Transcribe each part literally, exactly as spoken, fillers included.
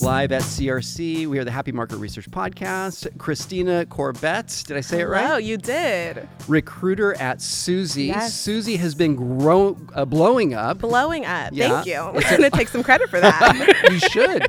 Live at C R C, we are the Happy Market Research Podcast. Christina Corbett, did I say Hello, it right? Oh, you did. Recruiter at Suzy. Yes. Suzy has been grow- uh, blowing up. Blowing up. Yeah. Thank you. We're going to take some credit for that. You should.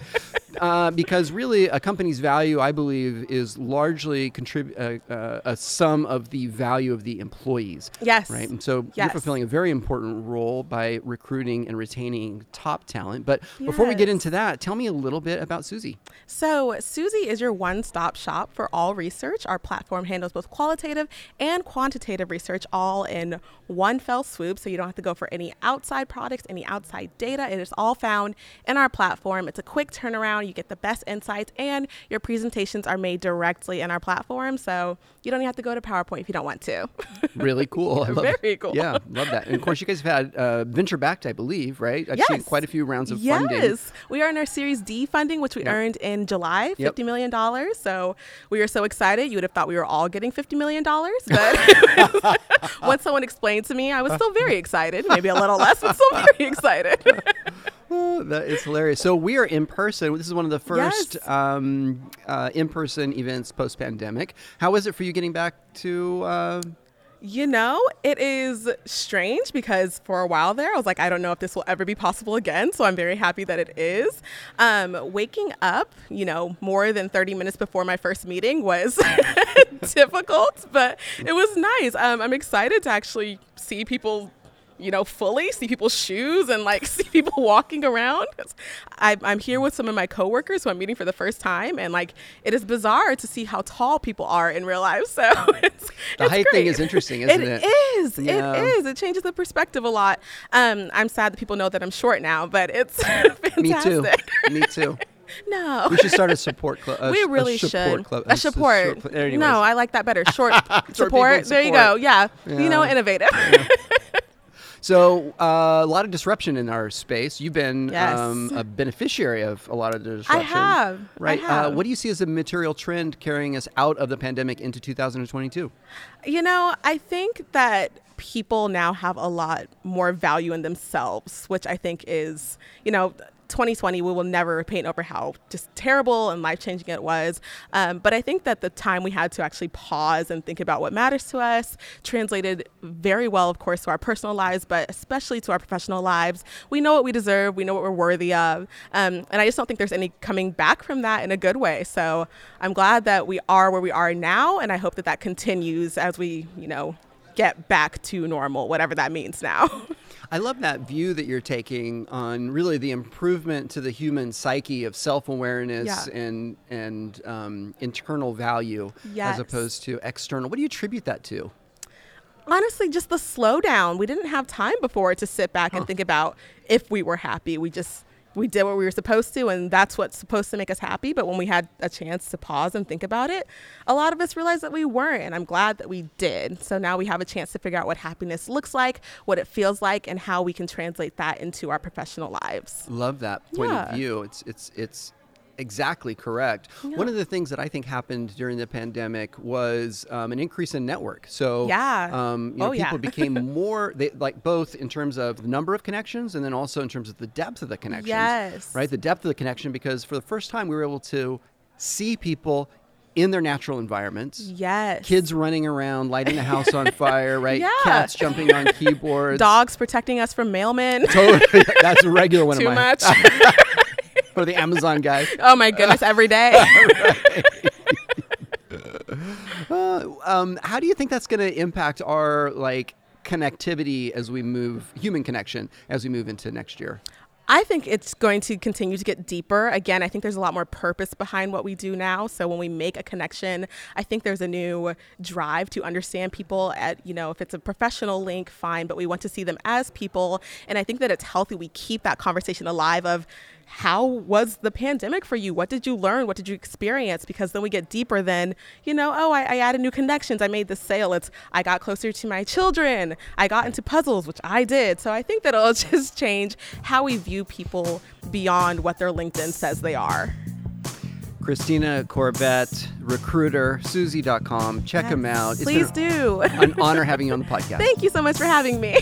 Uh, because really, a company's value, I believe, is largely contrib- uh, uh, a sum of the value of the employees. Yes. Right? And so yes. You're fulfilling a very important role by recruiting and retaining top talent. But yes. Before we get into that, tell me a little bit about Suzy. So Suzy is your one-stop shop for all research. Our platform handles both qualitative and quantitative research all in one fell swoop. So you don't have to go for any outside products, any outside data. It is all found in our platform. It's a quick turnaround. You get the best insights, and your presentations are made directly in our platform. So you don't even have to go to PowerPoint if you don't want to. Really cool. I love Very it. cool. Yeah, love that. And of course, you guys have had uh, venture-backed, I believe, right? I've yes. seen quite a few rounds of yes. funding. Yes. We are in our Series D funding, which we yep. earned in July, fifty yep. million dollars. So we are so excited. You would have thought we were all getting fifty million dollars. But once someone explained to me, I was still very excited. Maybe a little less, but still very excited. Oh, that is hilarious. So we are in person. This is one of the first yes. um, uh, in-person events post-pandemic. How was it for you getting back to... Uh You know, it is strange because for a while there, I was like, I don't know if this will ever be possible again. So I'm very happy that it is. Um, waking up, you know, more than thirty minutes before my first meeting was difficult, but it was nice. Um, I'm excited to actually see people, you know, fully see people's shoes and like see people walking around. I, I'm here with some of my coworkers who I'm meeting for the first time, and like it is bizarre to see how tall people are in real life. So it's, the it's height great. thing is interesting, isn't it? It is. Yeah. It is. It changes the perspective a lot. Um, I'm sad that people know that I'm short now, but it's fantastic. Me too. Me too. No. We should start a support club. We really should. A support club. A support. No, I like that better. Short, short support. There you go. Yeah. yeah. You know, innovative. Yeah. So uh, a lot of disruption in our space. You've been yes. um, a beneficiary of a lot of the disruption. I have. Right. I have. Uh, what do you see as a material trend carrying us out of the pandemic into two thousand twenty-two? You know, I think that people now have a lot more value in themselves, which I think is, you know, twenty twenty, we will never paint over how just terrible and life-changing it was. Um, but I think that the time we had to actually pause and think about what matters to us translated very well, of course, to our personal lives, but especially to our professional lives. We know what we deserve. We know what we're worthy of. Um, and I just don't think there's any coming back from that in a good way. So I'm glad that we are where we are now. And I hope that that continues as we, you know, get back to normal, whatever that means now. I love that view that you're taking on really the improvement to the human psyche of self-awareness yeah. and and um, internal value yes. as opposed to external. What do you attribute that to? Honestly, just the slowdown. We didn't have time before to sit back huh. and think about if we were happy. We just... We did what we were supposed to, and that's what's supposed to make us happy. But when we had a chance to pause and think about it, a lot of us realized that we weren't, and I'm glad that we did. So now we have a chance to figure out what happiness looks like, what it feels like, and how we can translate that into our professional lives. Love that point yeah. of view. It's it's it's exactly correct. Yeah. One of the things that I think happened during the pandemic was um, an increase in network. So yeah. um, you know, oh, people yeah. became more, they, like both in terms of the number of connections and then also in terms of the depth of the connections. Yes. Right? The depth of the connection, because for the first time we were able to see people in their natural environments. Yes. Kids running around, lighting the house on fire, right? Yeah. Cats jumping on keyboards. Dogs protecting us from mailmen. Totally. That's a regular one Too of mine. Too much. Or the Amazon guy. Oh my goodness, every day. uh, um, how do you think that's going to impact our like connectivity as we move, human connection, as we move into next year? I think it's going to continue to get deeper. Again, I think there's a lot more purpose behind what we do now. So when we make a connection, I think there's a new drive to understand people at, you know, if it's a professional link, fine, but we want to see them as people. And I think that it's healthy. We keep that conversation alive of how was the pandemic for you? What did you learn? What did you experience? Because then we get deeper than, you know, oh, I, I added new connections. I made this sale. It's I got closer to my children. I got into puzzles, which I did. So I think that it'll just change how we view people beyond what their LinkedIn says they are. Christina Corbett, recruiter, Suzy dot com. Check yes, them out. Please do. An honor having you on the podcast. Thank you so much for having me.